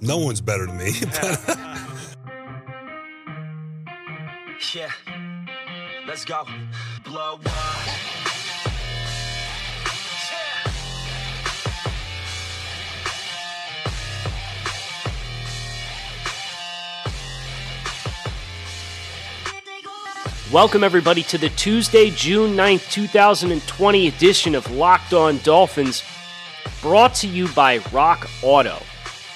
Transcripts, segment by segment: no one's better than me. Yeah, let's go. Blow up. Welcome, everybody, to the Tuesday, June 9th, 2020 edition of Locked On Dolphins, brought to you by Rock Auto.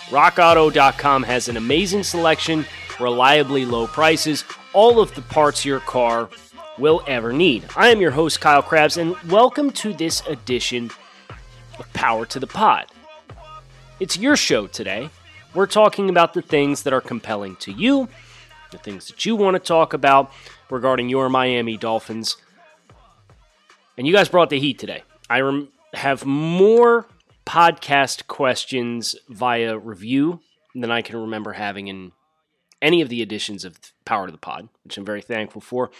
RockAuto.com has an amazing selection, reliably low prices, all of the parts your car will ever need. I am your host, Kyle Krabs, and welcome to this edition of Power to the Pod. It's your show today. We're talking about the things that are compelling to you, the things that you want to talk about regarding your Miami Dolphins. And you guys brought the heat today. I have more podcast questions via review than I can remember having in any of the editions of Power to the Pod, which I'm very thankful for.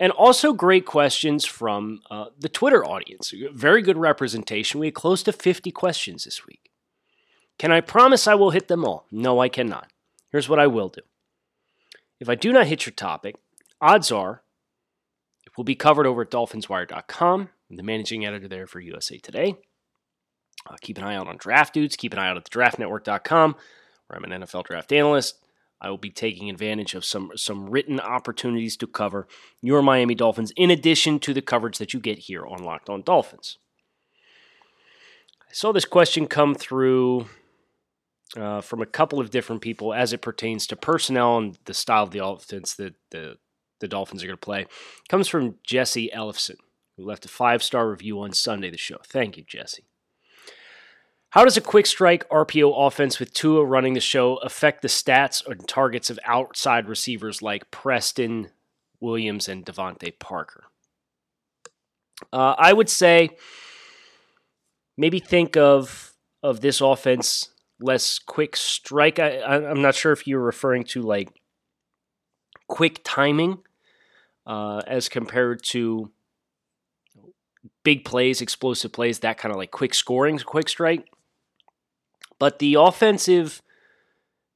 And also great questions from the Twitter audience. Very good representation. We had close to 50 questions this week. Can I promise I will hit them all? No, I cannot. Here's what I will do. If I do not hit your topic, odds are it will be covered over at DolphinsWire.com. I'm the managing editor there for USA Today. Keep an eye out on Draft Dudes. Keep an eye out at thedraftnetwork.com, where I'm an NFL draft analyst. I will be taking advantage of some written opportunities to cover your Miami Dolphins, in addition to the coverage that you get here on Locked On Dolphins. I saw this question come through from a couple of different people as it pertains to personnel and the style of the offense that the Dolphins are going to play. It comes from Jesse Ellefson, who left a 5-star review on Sunday, the show. Thank you, Jesse. How does a quick strike RPO offense with Tua running the show affect the stats and targets of outside receivers like Preston Williams and Devontae Parker? I would say maybe think of this offense less quick strike. I'm not sure if you're referring to like quick timing as compared to big plays, explosive plays, that kind of like quick scoring, quick strike. But the offensive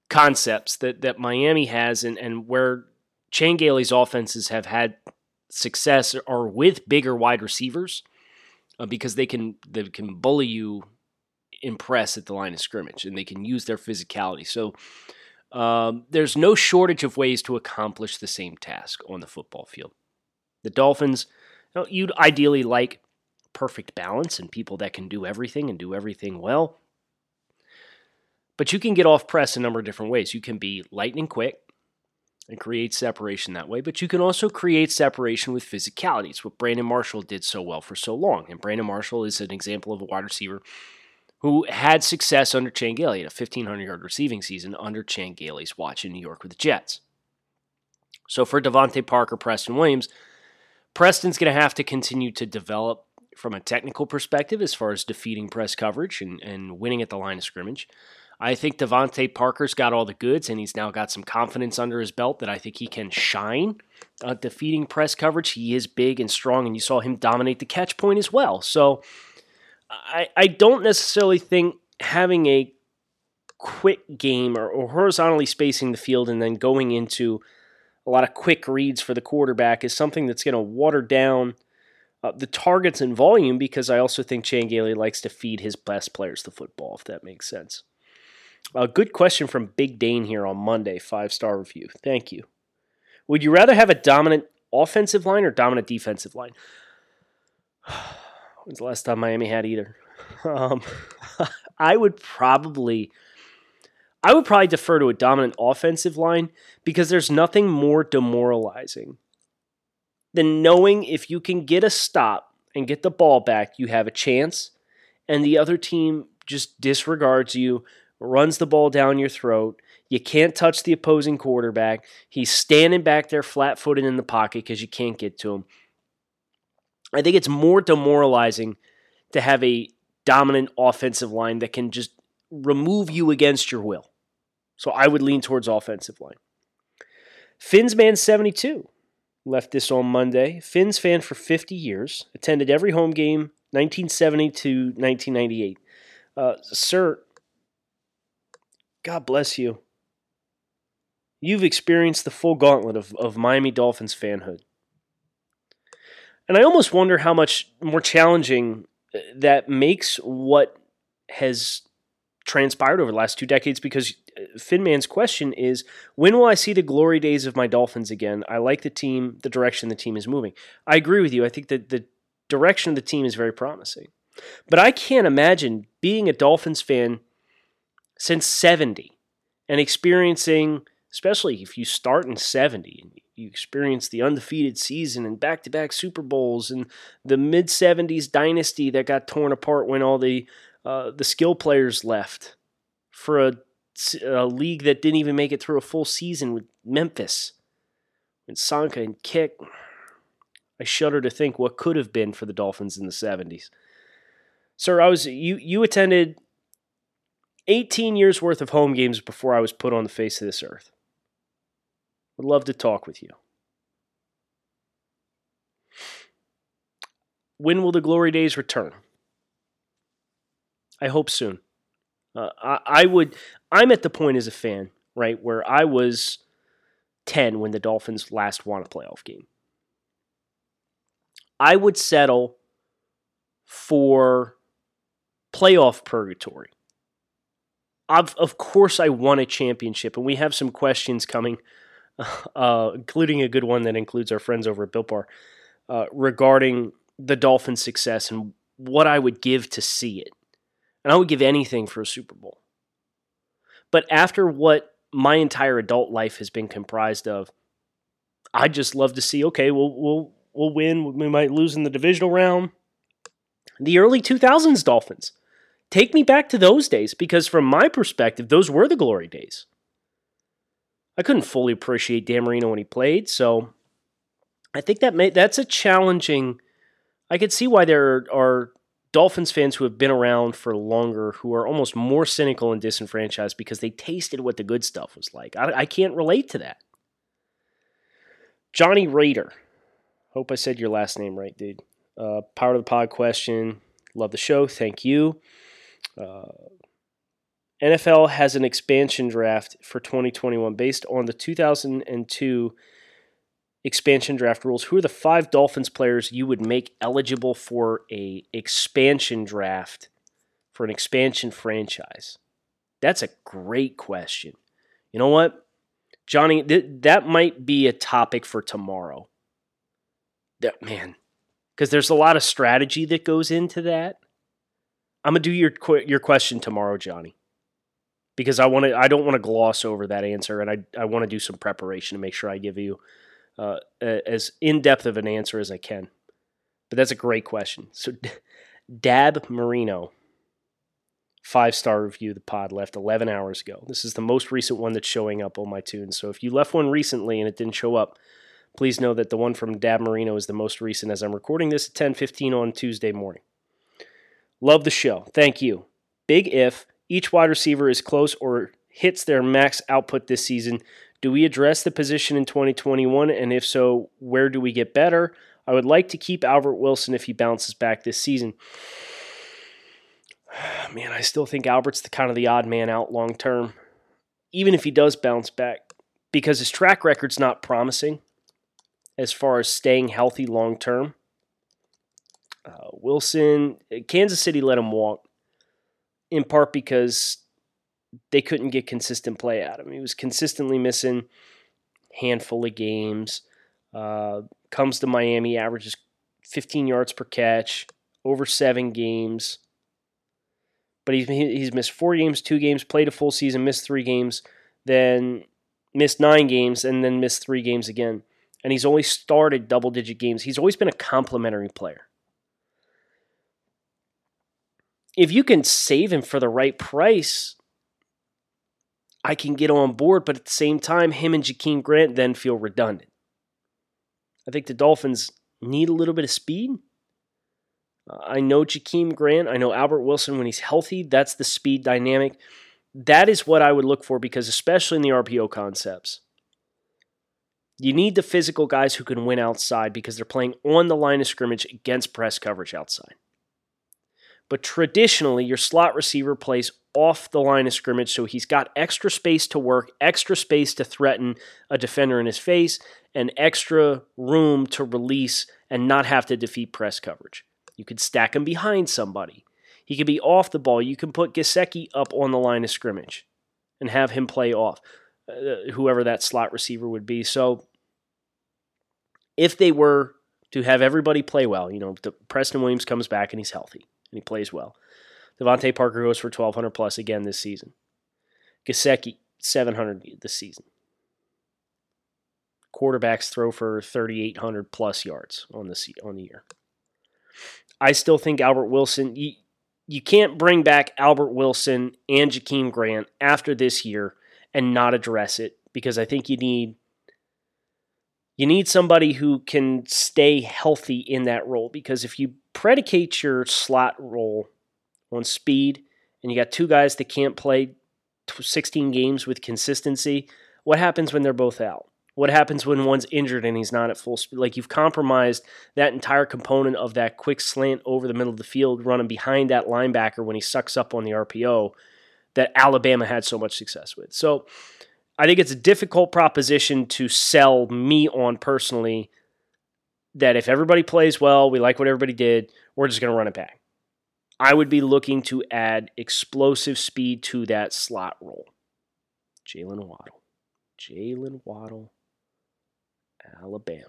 concepts that Miami has and where Chan Gailey's offenses have had success are with bigger wide receivers because they can bully you in press at the line of scrimmage, and they can use their physicality. So there's no shortage of ways to accomplish the same task on the football field. The Dolphins, you'd ideally like perfect balance and people that can do everything and do everything well. But you can get off press a number of different ways. You can be lightning quick and create separation that way, but you can also create separation with physicality. It's what Brandon Marshall did so well for so long. And Brandon Marshall is an example of a wide receiver who had success under Chan Gailey, in a 1,500-yard receiving season under Chan Gailey's watch in New York with the Jets. So for Devontae Parker, Preston Williams, Preston's going to have to continue to develop from a technical perspective as far as defeating press coverage and winning at the line of scrimmage. I think Devontae Parker's got all the goods, and he's now got some confidence under his belt that I think he can shine defeating press coverage. He is big and strong, and you saw him dominate the catch point as well. So I don't necessarily think having a quick game or horizontally spacing the field and then going into a lot of quick reads for the quarterback is something that's going to water down the targets and volume, because I also think Chan Gailey likes to feed his best players the football, if that makes sense. A good question from Big Dane here on Monday, 5-star review. Thank you. Would you rather have a dominant offensive line or dominant defensive line? When's the last time Miami had either? I would probably defer to a dominant offensive line, because there's nothing more demoralizing than knowing if you can get a stop and get the ball back, you have a chance, and the other team just disregards you, runs the ball down your throat, You can't touch the opposing quarterback. He's standing back there flat-footed in the pocket because you can't get to him. I think it's more demoralizing to have a dominant offensive line that can just remove you against your will. So I would lean towards offensive line. Finsman72 left this on Monday. Fins fan for 50 years. Attended every home game 1970 to 1998. Sir, God bless you. You've experienced the full gauntlet of Miami Dolphins fanhood. And I almost wonder how much more challenging that makes what has transpired over the last 2 decades, because Finman's question is, when will I see the glory days of my Dolphins again? I like the team, the direction the team is moving. I agree with you. I think that the direction of the team is very promising. But I can't imagine being a Dolphins fan since 70 and experiencing, especially if you start in 70 and you experience the undefeated season and back-to-back Super Bowls and the mid-70s dynasty that got torn apart when all the skill players left for a league that didn't even make it through a full season with Memphis and Sanka and Kick. I shudder to think what could have been for the Dolphins in the 70s. Sir, you attended 18 years worth of home games before I was put on the face of this earth. Would love to talk with you. When will the glory days return? I hope soon. I'm at the point as a fan, right, where I was 10 when the Dolphins last won a playoff game. I would settle for playoff purgatory. Of course I won a championship, and we have some questions coming, including a good one that includes our friends over at Built Bar, regarding the Dolphins' success and what I would give to see it. And I would give anything for a Super Bowl. But after what my entire adult life has been comprised of, I'd just love to see, okay, we'll win. We might lose in the divisional round. The early 2000s Dolphins. Take me back to those days, because from my perspective, those were the glory days. I couldn't fully appreciate Dan Marino when he played, so I think that's a challenging... I could see why there are Dolphins fans who have been around for longer, who are almost more cynical and disenfranchised because they tasted what the good stuff was like. I can't relate to that. Johnny Rader. Hope I said your last name right, dude. Power of the pod question. Love the show. Thank you. NFL has an expansion draft for 2021 based on the 2002 expansion draft rules. Who are the 5 Dolphins players you would make eligible for a expansion draft for an expansion franchise? That's a great question. You know what, Johnny? That might be a topic for tomorrow. Because there's a lot of strategy that goes into that. I'm gonna do your question tomorrow, Johnny, because I don't want to gloss over that answer, and I want to do some preparation to make sure I give you as in-depth of an answer as I can. But that's a great question. So Dab Marino, 5-star review of the pod, left 11 hours ago. This is the most recent one that's showing up on my tunes. So if you left one recently and it didn't show up, please know that the one from Dab Marino is the most recent as I'm recording this at 10:15 on Tuesday morning. Love the show. Thank you. Big if each wide receiver is close or hits their max output this season, do we address the position in 2021, and if so, where do we get better? I would like to keep Albert Wilson if he bounces back this season. Man, I still think Albert's the odd man out long term, even if he does bounce back, because his track record's not promising as far as staying healthy long term. Wilson, Kansas City let him walk, in part because they couldn't get consistent play out of him. He was consistently missing a handful of games. Comes to Miami, averages 15 yards per catch, over 7 games. But he's missed 4 games, 2 games, played a full season, missed 3 games, then missed 9 games, and then missed 3 games again. And he's always started double-digit games. He's always been a complimentary player. If you can save him for the right price, I can get on board, but at the same time, him and Jakeem Grant then feel redundant. I think the Dolphins need a little bit of speed. I know Jakeem Grant. I know Albert Wilson when he's healthy. That's the speed dynamic. That is what I would look for because especially in the RPO concepts, you need the physical guys who can win outside because they're playing on the line of scrimmage against press coverage outside. But traditionally, your slot receiver plays off the line of scrimmage, so he's got extra space to work, extra space to threaten a defender in his face, and extra room to release and not have to defeat press coverage. You could stack him behind somebody. He could be off the ball. You can put Gesicki up on the line of scrimmage and have him play off, whoever that slot receiver would be. So if they were to have everybody play well, Preston Williams comes back and he's healthy and he plays well. Devontae Parker goes for 1,200 plus again this season. Gesicki, 700 this season. Quarterbacks throw for 3,800 plus yards on the year. I still think Albert Wilson, you can't bring back Albert Wilson and Jakeem Grant after this year and not address it because I think you need somebody who can stay healthy in that role because if you predicate your slot role on speed and you got two guys that can't play 16 games with consistency, what happens when they're both out? What happens when one's injured and he's not at full speed? Like you've compromised that entire component of that quick slant over the middle of the field running behind that linebacker when he sucks up on the RPO that Alabama had so much success with. So I think it's a difficult proposition to sell me on personally that if everybody plays well, we like what everybody did, we're just going to run it back. I would be looking to add explosive speed to that slot role. Jalen Waddle. Alabama.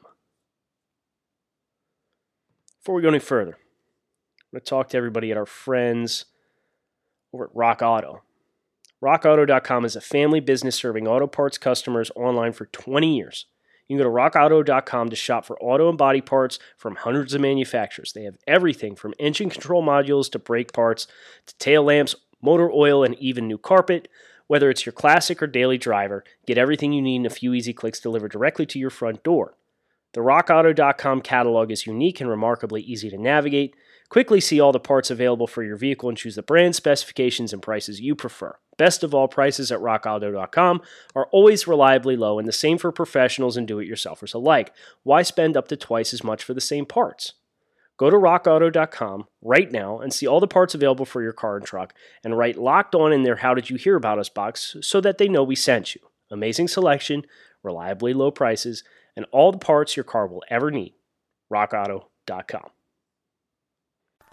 Before we go any further, I'm going to talk to everybody at our friends over at Rock Auto. RockAuto.com is a family business serving auto parts customers online for 20 years. You can go to RockAuto.com to shop for auto and body parts from hundreds of manufacturers. They have everything from engine control modules to brake parts to tail lamps, motor oil, and even new carpet. Whether it's your classic or daily driver, get everything you need in a few easy clicks delivered directly to your front door. The RockAuto.com catalog is unique and remarkably easy to navigate. Quickly see all the parts available for your vehicle and choose the brand, specifications, and prices you prefer. Best of all, prices at RockAuto.com are always reliably low and the same for professionals and do-it-yourselfers alike. Why spend up to twice as much for the same parts? Go to rockauto.com right now and see all the parts available for your car and truck and write Locked On in their How Did You Hear About Us box so that they know we sent you. Amazing selection, reliably low prices, and all the parts your car will ever need. rockauto.com.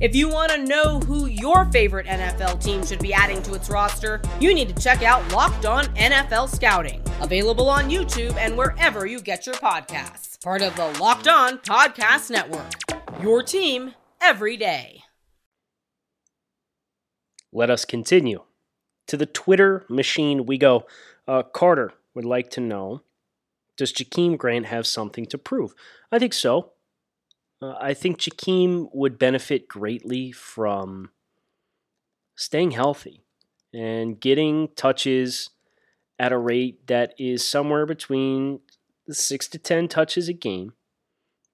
If you want to know who your favorite NFL team should be adding to its roster, you need to check out Locked On NFL Scouting, available on YouTube and wherever you get your podcasts. Part of the Locked On Podcast Network, your team every day. Let us continue. To the Twitter machine we go. Carter would like to know, does Jakeem Grant have something to prove? I think so. I think Jakeem would benefit greatly from staying healthy and getting touches at a rate that is somewhere between 6 to 10 touches a game,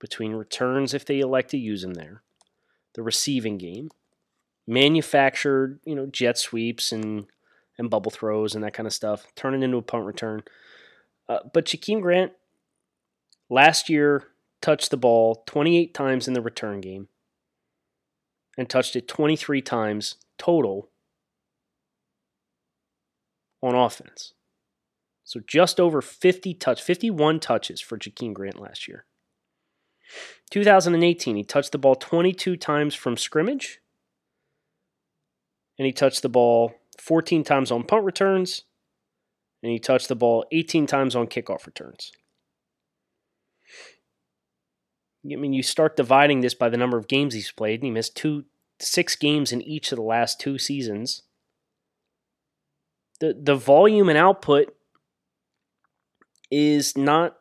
between returns if they elect to use him there, the receiving game, manufactured jet sweeps and bubble throws and that kind of stuff, turning into a punt return. But Jakeem Grant last year touched the ball 28 times in the return game and touched it 23 times total on offense. So just over 51 touches for Jakeem Grant last year. 2018, he touched the ball 22 times from scrimmage and he touched the ball 14 times on punt returns and he touched the ball 18 times on kickoff returns. I mean, you start dividing this by the number of games he's played, and he missed six games in each of the last two seasons. The volume and output is not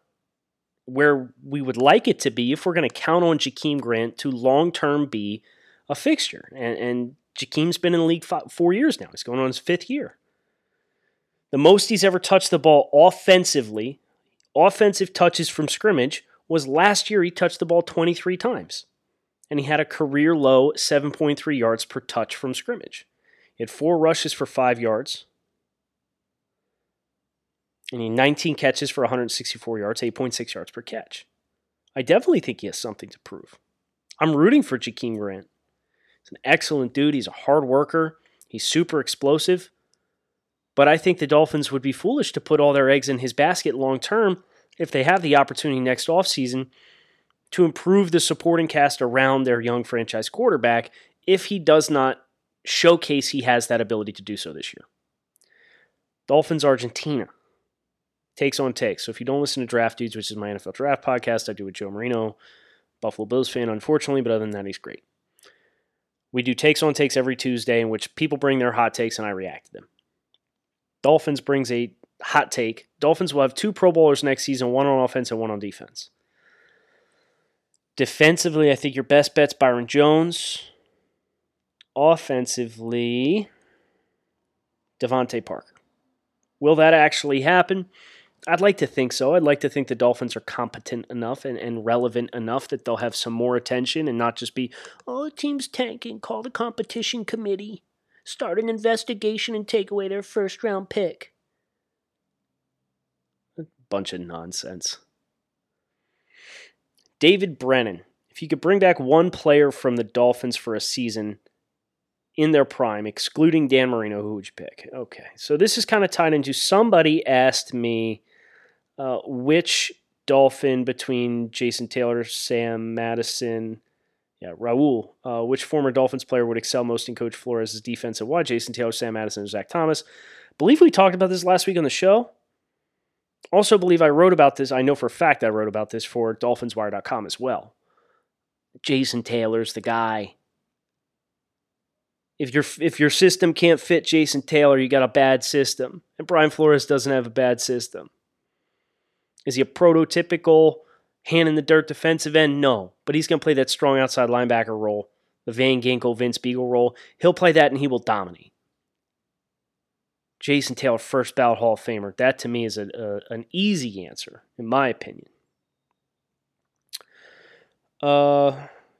where we would like it to be if we're going to count on Jakeem Grant to long-term be a fixture. And Jakeem's been in the league 4 years now. He's going on his fifth year. The most he's ever touched the ball offensively, offensive touches from scrimmage, was last year. He touched the ball 23 times, and he had a career low 7.3 yards per touch from scrimmage. He had 4 rushes for 5 yards, and he had 19 catches for 164 yards, 8.6 yards per catch. I definitely think he has something to prove. I'm rooting for Jakeem Grant. He's an excellent dude. He's a hard worker. He's super explosive. But I think the Dolphins would be foolish to put all their eggs in his basket long term if they have the opportunity next offseason to improve the supporting cast around their young franchise quarterback if he does not showcase he has that ability to do so this year. Dolphins, Argentina. Takes on takes. So if you don't listen to Draft Dudes, which is my NFL Draft podcast, I do with Joe Marino, Buffalo Bills fan, unfortunately, but other than that, he's great. We do takes on takes every Tuesday in which people bring their hot takes and I react to them. Dolphins brings a hot take. Dolphins will have 2 Pro Bowlers next season, one on offense and one on defense. Defensively, I think your best bet's Byron Jones. Offensively, Devontae Parker. Will that actually happen? I'd like to think so. I'd like to think the Dolphins are competent enough and relevant enough that they'll have some more attention and not just be, oh, the team's tanking, call the competition committee. Start an investigation and take away their first-round pick. A bunch of nonsense. David Brennan. If you could bring back one player from the Dolphins for a season in their prime, excluding Dan Marino, who would you pick? Okay, so this is kind of tied into somebody asked me which Dolphin between Jason Taylor, Sam Madison, Raul, which former Dolphins player would excel most in Coach Flores' defense and why? Jason Taylor, Sam Madison, or Zach Thomas? I believe we talked about this last week on the show. Also believe I wrote about this. I know for a fact I wrote about this for DolphinsWire.com as well. Jason Taylor's the guy. If your system can't fit Jason Taylor, you got a bad system. And Brian Flores doesn't have a bad system. Is he a prototypical hand-in-the-dirt defensive end? No. But he's going to play that strong outside linebacker role, the Van Ginkel, Vince Beagle role. He'll play that, and he will dominate. Jason Taylor, first ballot Hall of Famer. That, to me, is an easy answer, in my opinion.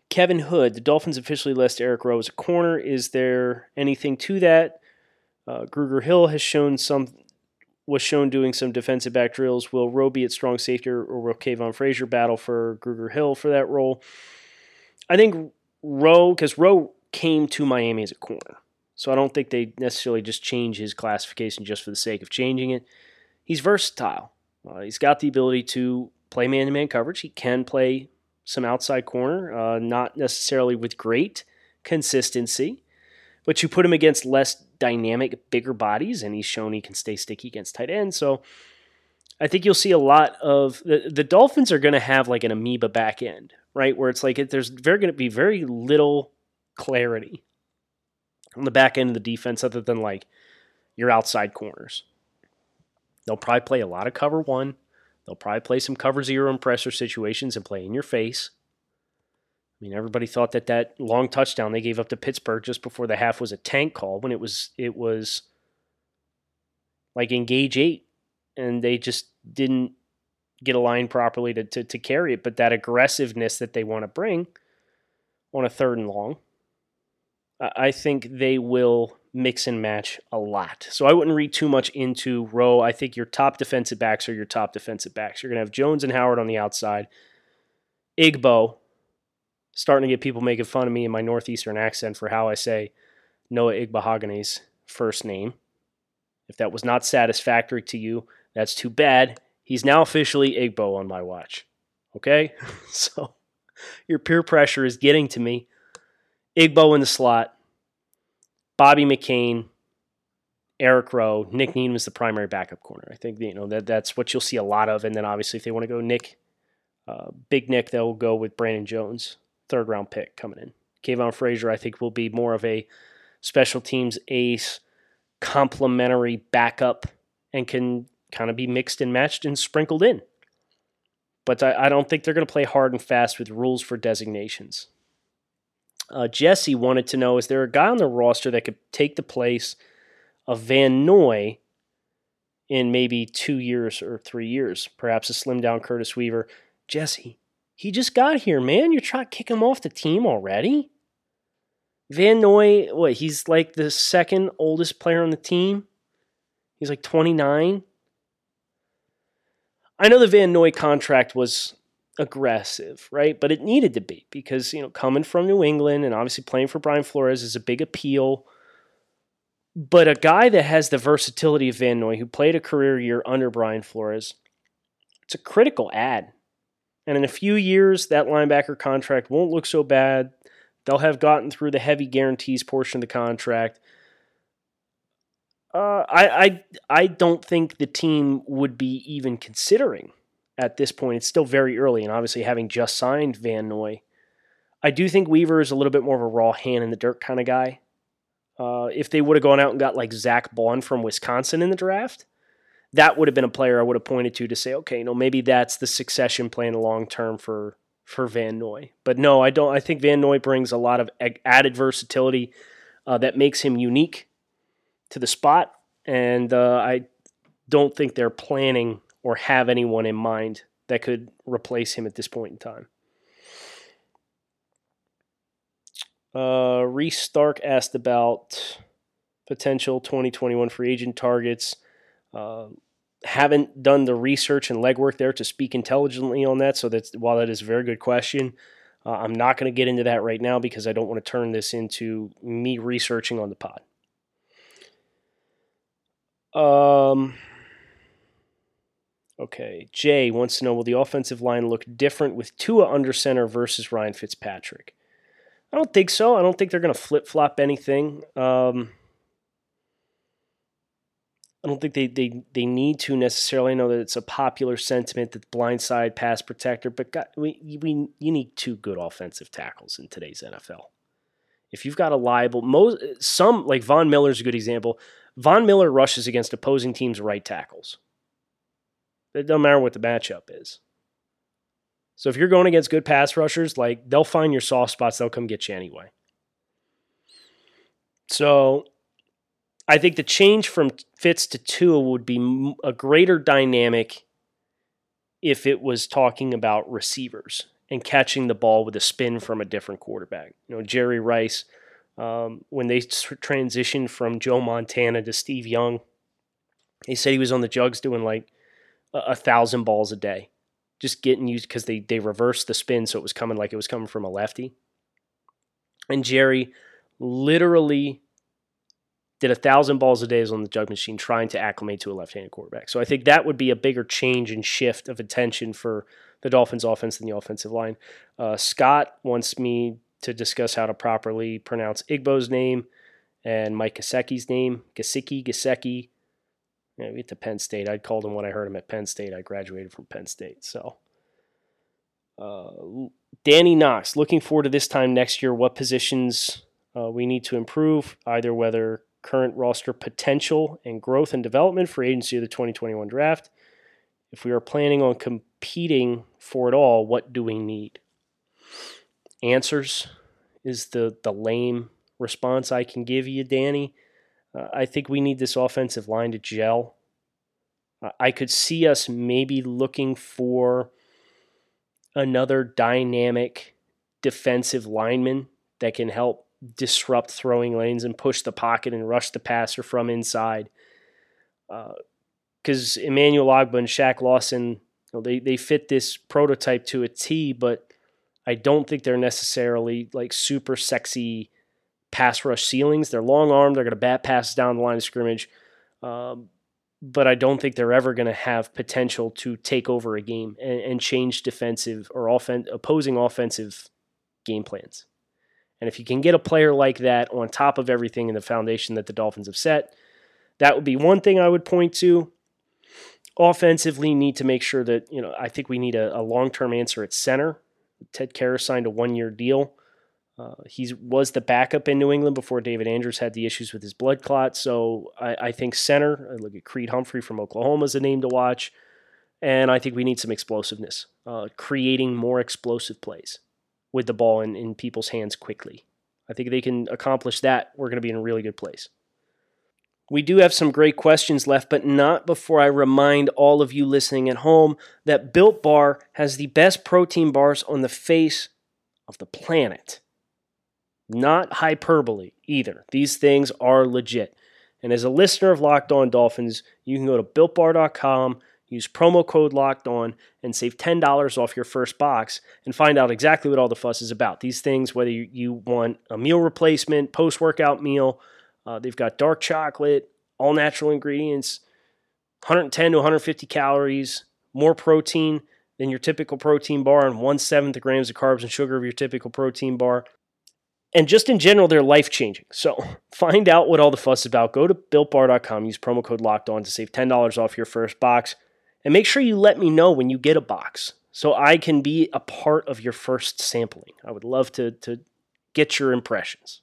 Kevin Hood, the Dolphins officially list Eric Rowe as a corner. Is there anything to that? Gruger Hill was shown doing some defensive back drills. Will Rowe be at strong safety, or will Kayvon Frazier battle for Gruger Hill for that role? I think Rowe, because Rowe came to Miami as a corner, so I don't think they necessarily just change his classification just for the sake of changing it. He's versatile. He's got the ability to play man-to-man coverage. He can play some outside corner, not necessarily with great consistency, but you put him against less dynamic, bigger bodies, and he's shown he can stay sticky against tight ends. So I think you'll see a lot of the Dolphins are going to have like an amoeba back end, right? Where it's like there's going to be very little clarity on the back end of the defense other than like your outside corners. They'll probably play a lot of cover one. They'll probably play some cover zero and pressure situations and play in your face. I mean, everybody thought that long touchdown they gave up to Pittsburgh just before the half was a tank call when it was like engage 8, and they just didn't get aligned properly to carry it. But that aggressiveness that they want to bring on a 3rd and long, I think they will mix and match a lot. So I wouldn't read too much into Rowe. I think your top defensive backs are your top defensive backs. You're going to have Jones and Howard on the outside. Igbo. Starting to get people making fun of me in my northeastern accent for how I say Noah Igbohagene's first name. If that was not satisfactory to you, that's too bad. He's now officially Igbo on my watch. Okay? So your peer pressure is getting to me. Igbo in the slot. Bobby McCain. Eric Rowe. Nick Needham is the primary backup corner. I think that's what you'll see a lot of. And then obviously if they want to go Nick Big Nick, they'll go with Brandon Jones, third-round pick coming in. Kayvon Frazier, I think, will be more of a special teams ace, complementary backup, and can kind of be mixed and matched and sprinkled in. But I don't think they're going to play hard and fast with rules for designations. Jesse wanted to know, is there a guy on the roster that could take the place of Van Noy in maybe 2 years or 3 years? Perhaps a slim-down Curtis Weaver. Jesse, he just got here, man. You're trying to kick him off the team already? Van Noy, what, he's like the second oldest player on the team? He's like 29? I know the Van Noy contract was aggressive, right? But it needed to be because, you know, coming from New England and obviously playing for Brian Flores is a big appeal. But a guy that has the versatility of Van Noy, who played a career year under Brian Flores, it's a critical add. And in a few years, that linebacker contract won't look so bad. They'll have gotten through the heavy guarantees portion of the contract. I don't think the team would be even considering at this point. It's still very early, and obviously having just signed Van Noy, I do think Weaver is a little bit more of a raw hand in the dirt kind of guy. If they would have gone out and got like Zach Bond from Wisconsin in the draft, that would have been a player I would have pointed to say, okay, you know, maybe that's the succession plan long term for Van Noy. But no, I don't. I think Van Noy brings a lot of added versatility that makes him unique to the spot, and I don't think they're planning or have anyone in mind that could replace him at this point in time. Reese Stark asked about potential 2021 free agent targets. Haven't done the research and legwork there to speak intelligently on that, so that's, while that is a very good question, I'm not going to get into that right now because I don't want to turn this into me researching on the pod. Okay, Jay wants to know, will the offensive line look different with Tua under center versus Ryan Fitzpatrick? I don't think so. I don't think they're going to flip-flop anything. I don't think they need to necessarily. I know that it's a popular sentiment that the blindside pass protector, but God, you need two good offensive tackles in today's NFL. If you've got a liable, some like Von Miller's a good example. Von Miller rushes against opposing teams' right tackles. It doesn't matter what the matchup is. So if you're going against good pass rushers, like they'll find your soft spots, they'll come get you anyway. So I think the change from Fitz to Tua would be a greater dynamic if it was talking about receivers and catching the ball with a spin from a different quarterback. You know, Jerry Rice, when they transitioned from Joe Montana to Steve Young, they said he was on the jugs doing like 1,000 balls a day, just getting used because they reversed the spin, so it was coming like it was coming from a lefty. And Jerry literally did 1,000 balls a day on the jug machine trying to acclimate to a left-handed quarterback. So I think that would be a bigger change and shift of attention for the Dolphins' offense than the offensive line. Scott wants me to discuss how to properly pronounce Igbo's name and Mike Gesicki's name. Gesicki. Yeah, we get to Penn State. I called him when I heard him at Penn State. I graduated from Penn State. So, Danny Knox, looking forward to this time next year. What positions we need to improve, either whether current roster potential and growth and development for agency of the 2021 draft. If we are planning on competing for it all, what do we need? Answers is the lame response I can give you, Danny. I think we need this offensive line to gel. I could see us maybe looking for another dynamic defensive lineman that can help disrupt throwing lanes and push the pocket and rush the passer from inside. Because Emmanuel Ogbah and Shaq Lawson, you know, they fit this prototype to a T, but I don't think they're necessarily like super sexy pass rush ceilings. They're long armed. They're going to bat passes down the line of scrimmage. But I don't think they're ever going to have potential to take over a game and change defensive or opposing offensive game plans. And if you can get a player like that on top of everything in the foundation that the Dolphins have set, that would be one thing I would point to. Offensively, need to make sure that, I think we need a long-term answer at center. Ted Karras signed a one-year deal. He was the backup in New England before David Andrews had the issues with his blood clot. So I think center, I look at Creed Humphrey from Oklahoma as a name to watch. And I think we need some explosiveness, creating more explosive plays with the ball in people's hands quickly. I think they can accomplish that. We're going to be in a really good place. We do have some great questions left, but not before I remind all of you listening at home that Built Bar has the best protein bars on the face of the planet. Not hyperbole either. These things are legit. And as a listener of Locked On Dolphins, you can go to BuiltBar.com, use promo code Locked On, and save $10 off your first box and find out exactly what all the fuss is about. These things, whether you want a meal replacement, post-workout meal, they've got dark chocolate, all natural ingredients, 110 to 150 calories, more protein than your typical protein bar, and 1/7 of grams of carbs and sugar of your typical protein bar. And just in general, they're life-changing. So find out what all the fuss is about. Go to BuiltBar.com, use promo code LOCKEDON to save $10 off your first box. And make sure you let me know when you get a box so I can be a part of your first sampling. I would love to get your impressions.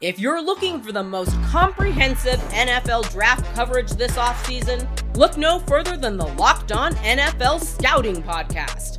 If you're looking for the most comprehensive NFL draft coverage this offseason, look no further than the Locked On NFL Scouting Podcast.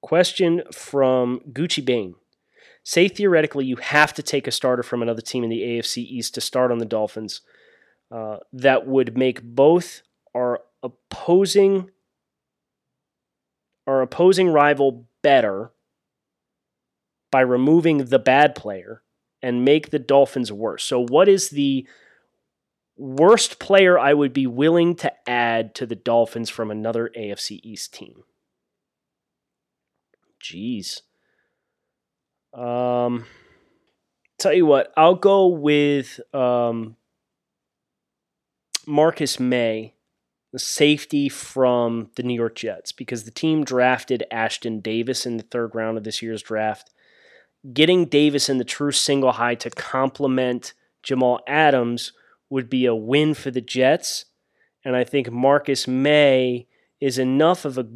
Question from Gucci Bane. Say theoretically you have to take a starter from another team in the AFC East to start on the Dolphins. That would make both our opposing rival better by removing the bad player and make the Dolphins worse. So what is the worst player I would be willing to add to the Dolphins from another AFC East team? Jeez. Tell you what, I'll go with Marcus May, the safety from the New York Jets, because the team drafted Ashton Davis in the third round of this year's draft. Getting Davis in the true single high to complement Jamal Adams would be a win for the Jets, and I think Marcus May is enough of a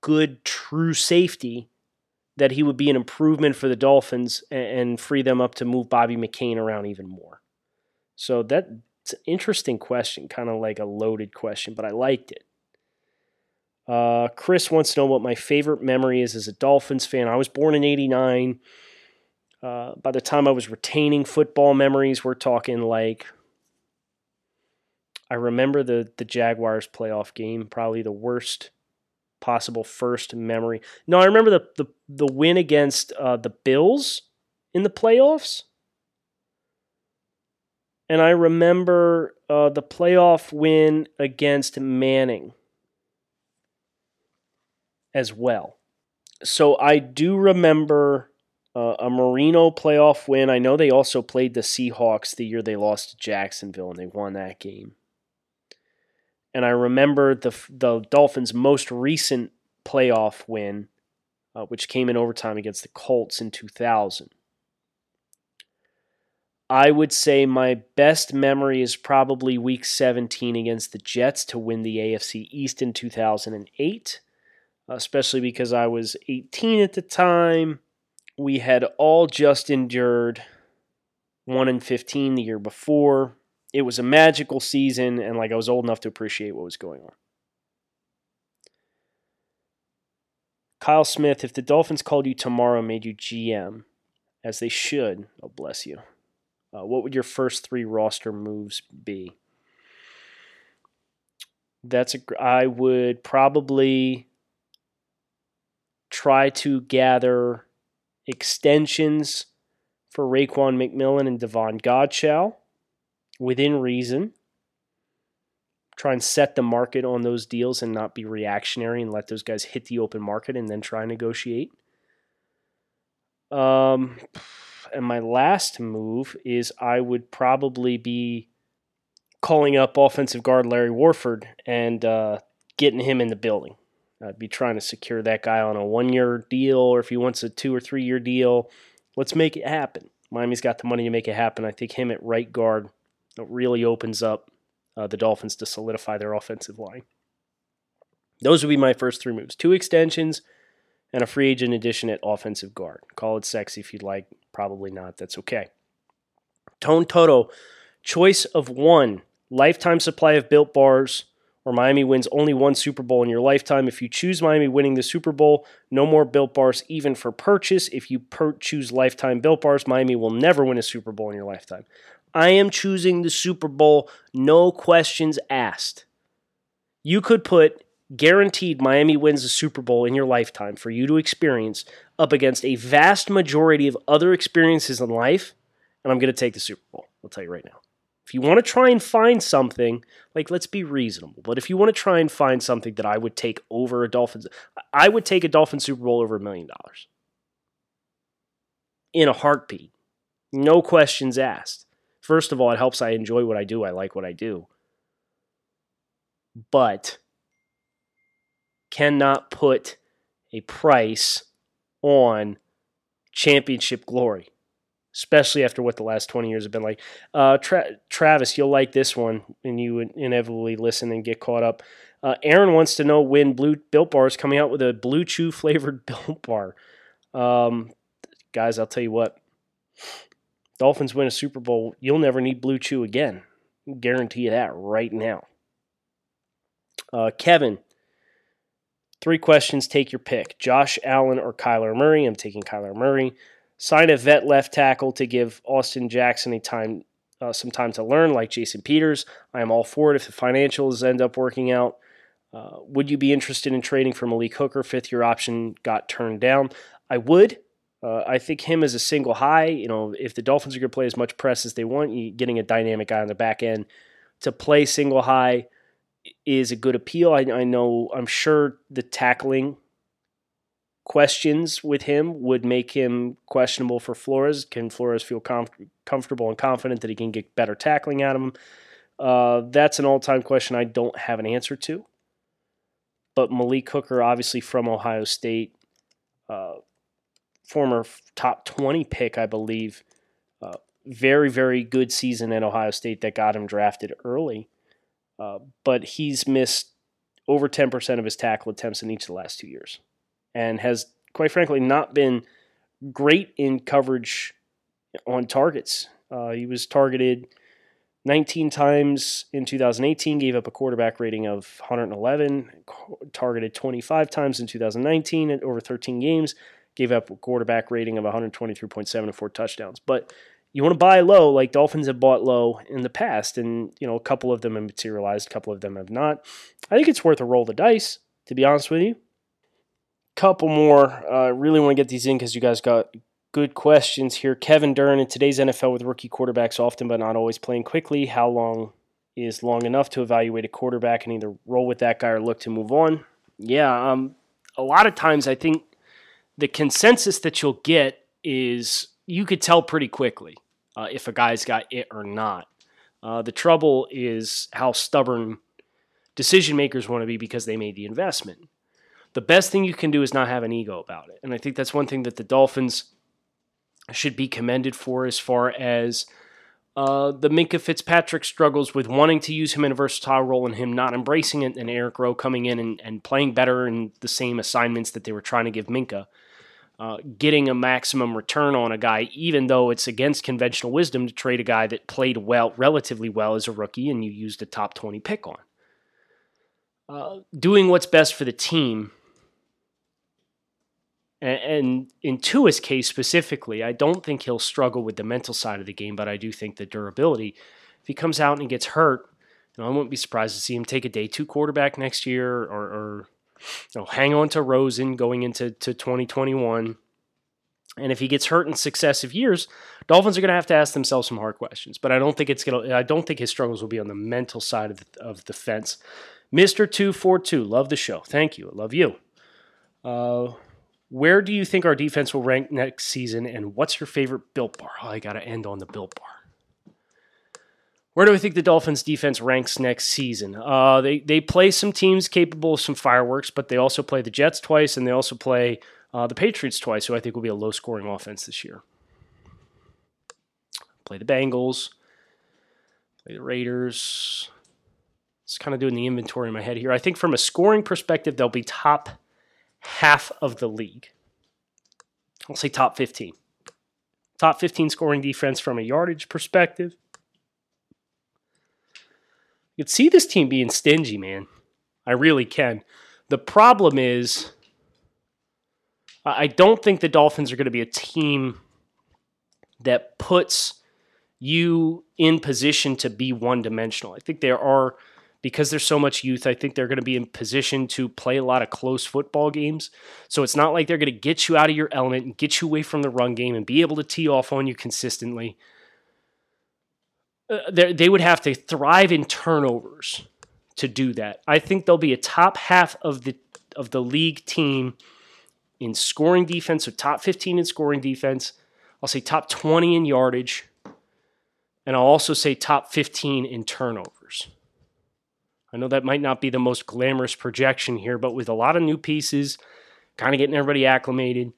good true safety that he would be an improvement for the Dolphins and free them up to move Bobby McCain around even more. So that... it's an interesting question, kind of like a loaded question, but I liked it. Chris wants to know what my favorite memory is as a Dolphins fan. I was born in 1989. By the time I was retaining football memories, we're talking like, I remember the Jaguars playoff game, probably the worst possible first memory. No, I remember the win against the Bills in the playoffs. And I remember the playoff win against Manning as well. So I do remember a Marino playoff win. I know they also played the Seahawks the year they lost to Jacksonville, and they won that game. And I remember the Dolphins' most recent playoff win, which came in overtime against the Colts in 2000. I would say my best memory is probably Week 17 against the Jets to win the AFC East in 2008, especially because I was 18 at the time. We had all just endured 1-15 the year before. It was a magical season, and I was old enough to appreciate what was going on. Kyle Smith, if the Dolphins called you tomorrow and made you GM, as they should, oh bless you, what would your first three roster moves be? I would probably try to gather extensions for Raekwon McMillan and Devon Godchow within reason. try and set the market on those deals and not be reactionary and let those guys hit the open market and then try and negotiate. And my last move is I would probably be calling up offensive guard Larry Warford and getting him in the building. I'd be trying to secure that guy on a 1-year deal, or if he wants a 2 or 3-year deal, let's make it happen. Miami's got the money to make it happen. I think him at right guard really opens up the Dolphins to solidify their offensive line. Those would be my first three moves. 2 extensions and a free agent addition at offensive guard. Call it sexy if you'd like. Probably not. That's okay. Tone Toto, choice of 1, lifetime supply of Built Bars, or Miami wins only 1 Super Bowl in your lifetime. If you choose Miami winning the Super Bowl, no more Built Bars even for purchase. If you choose lifetime Built Bars, Miami will never win a Super Bowl in your lifetime. I am choosing the Super Bowl, no questions asked. You could put guaranteed Miami wins the Super Bowl in your lifetime for you to experience up against a vast majority of other experiences in life, and I'm going to take the Super Bowl. I'll tell you right now. If you want to try and find something, like, let's be reasonable, but if you want to try and find something that I would take over a Dolphins, I would take a Dolphins Super Bowl over $1 million. In a heartbeat. No questions asked. First of all, it helps I enjoy what I do. I like what I do. But cannot put a price on championship glory, especially after what the last 20 years have been like. Travis, you'll like this one, and you inevitably listen and get caught up. Aaron wants to know when Built Bar is coming out with a Blue Chew-flavored Built Bar. Guys, I'll tell you what. Dolphins win a Super Bowl, you'll never need Blue Chew again. I guarantee you that right now. Kevin, 3 questions, take your pick. Josh Allen or Kyler Murray? I'm taking Kyler Murray. Sign a vet left tackle to give Austin Jackson some time to learn, like Jason Peters. I am all for it if the financials end up working out. Would you be interested in trading for Malik Hooker? 5th-year option got turned down. I would. I think him as a single high, if the Dolphins are going to play as much press as they want, getting a dynamic guy on the back end to play single high is a good appeal. I know, I'm sure the tackling questions with him would make him questionable for Flores. Can Flores feel comfortable and confident that he can get better tackling out of him? That's an all-time question I don't have an answer to. But Malik Hooker, obviously from Ohio State, former top 20 pick, I believe. Very, very good season at Ohio State that got him drafted early. But he's missed over 10% of his tackle attempts in each of the last 2 years and has, quite frankly, not been great in coverage on targets. He was targeted 19 times in 2018, gave up a quarterback rating of 111, targeted 25 times in 2019 at over 13 games. Gave up a quarterback rating of 123.7 and 4 touchdowns. But you want to buy low, like Dolphins have bought low in the past. And, a couple of them have materialized, a couple of them have not. I think it's worth a roll of the dice, to be honest with you. Couple more. I really want to get these in because you guys got good questions here. Kevin Dern, in today's NFL with rookie quarterbacks often but not always playing quickly, how long is long enough to evaluate a quarterback and either roll with that guy or look to move on? Yeah, a lot of times I think the consensus that you'll get is you could tell pretty quickly if a guy's got it or not. The trouble is how stubborn decision makers want to be because they made the investment. The best thing you can do is not have an ego about it. And I think that's one thing that the Dolphins should be commended for as far as the Minkah Fitzpatrick struggles with wanting to use him in a versatile role and him not embracing it, and Eric Rowe coming in and playing better in the same assignments that they were trying to give Minkah. Getting a maximum return on a guy, even though it's against conventional wisdom to trade a guy that played relatively well as a rookie and you used a top 20 pick on. Doing what's best for the team, and in Tua's case specifically, I don't think he'll struggle with the mental side of the game, but I do think the durability. If he comes out and he gets hurt, I wouldn't be surprised to see him take a day 2 quarterback next year, or hang on to Rosen going into 2021. And if he gets hurt in successive years, Dolphins are going to have to ask themselves some hard questions. But I don't think I don't think his struggles will be on the mental side of the fence. Mr. 242, love the show. Thank you. I love you. Where do you think our defense will rank next season, and what's your favorite Built Bar? Oh, I got to end on the Built Bar. Where do I think the Dolphins' defense ranks next season? They play some teams capable of some fireworks, but they also play the Jets twice, and they also play the Patriots twice, who I think will be a low-scoring offense this year. Play the Bengals. Play the Raiders. Just kind of doing the inventory in my head here. I think from a scoring perspective, they'll be top half of the league. I'll say top 15. Top 15 scoring defense from a yardage perspective. You could see this team being stingy, man. I really can. The problem is, I don't think the Dolphins are going to be a team that puts you in position to be one-dimensional. I think there are, because there's so much youth, I think they're going to be in position to play a lot of close football games. So it's not like they're going to get you out of your element and get you away from the run game and be able to tee off on you consistently. They would have to thrive in turnovers to do that. I think they'll be a top half of the league team in scoring defense, so top 15 in scoring defense. I'll say top 20 in yardage, and I'll also say top 15 in turnovers. I know that might not be the most glamorous projection here, but with a lot of new pieces, kind of getting everybody acclimated,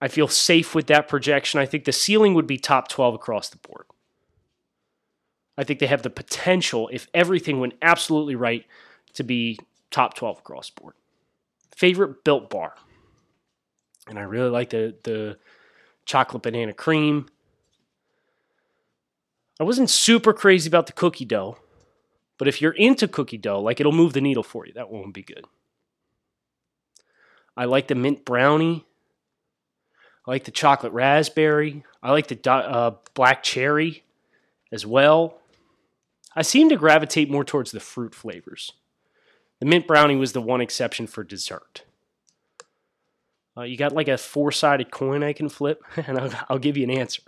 I feel safe with that projection. I think the ceiling would be top 12 across the board. I think they have the potential, if everything went absolutely right, to be top 12 across the board. Favorite Built Bar. And I really like the chocolate banana cream. I wasn't super crazy about the cookie dough, but if you're into cookie dough, like, it'll move the needle for you. That won't be good. I like the mint brownie. I like the chocolate raspberry. I like the black cherry as well. I seem to gravitate more towards the fruit flavors. The mint brownie was the one exception for dessert. You got like a 4-sided coin I can flip, and I'll give you an answer.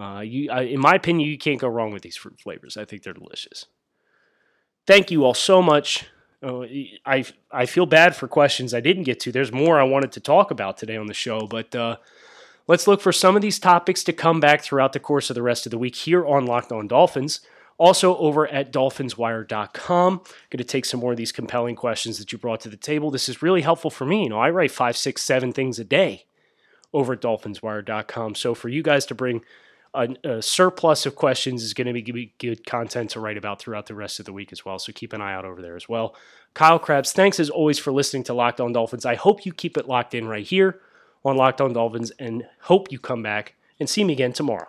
In my opinion, you can't go wrong with these fruit flavors. I think they're delicious. Thank you all so much. I feel bad for questions I didn't get to. There's more I wanted to talk about today on the show, but let's look for some of these topics to come back throughout the course of the rest of the week here on Locked On Dolphins. Also over at DolphinsWire.com. I'm going to take some more of these compelling questions that you brought to the table. This is really helpful for me. You know, I write 5, 6, 7 things a day over at DolphinsWire.com. So for you guys to bring a surplus of questions is going to be good content to write about throughout the rest of the week as well. So keep an eye out over there as well. Kyle Krabs, thanks as always for listening to Locked On Dolphins. I hope you keep it locked in right here on Locked On Dolphins, and hope you come back and see me again tomorrow.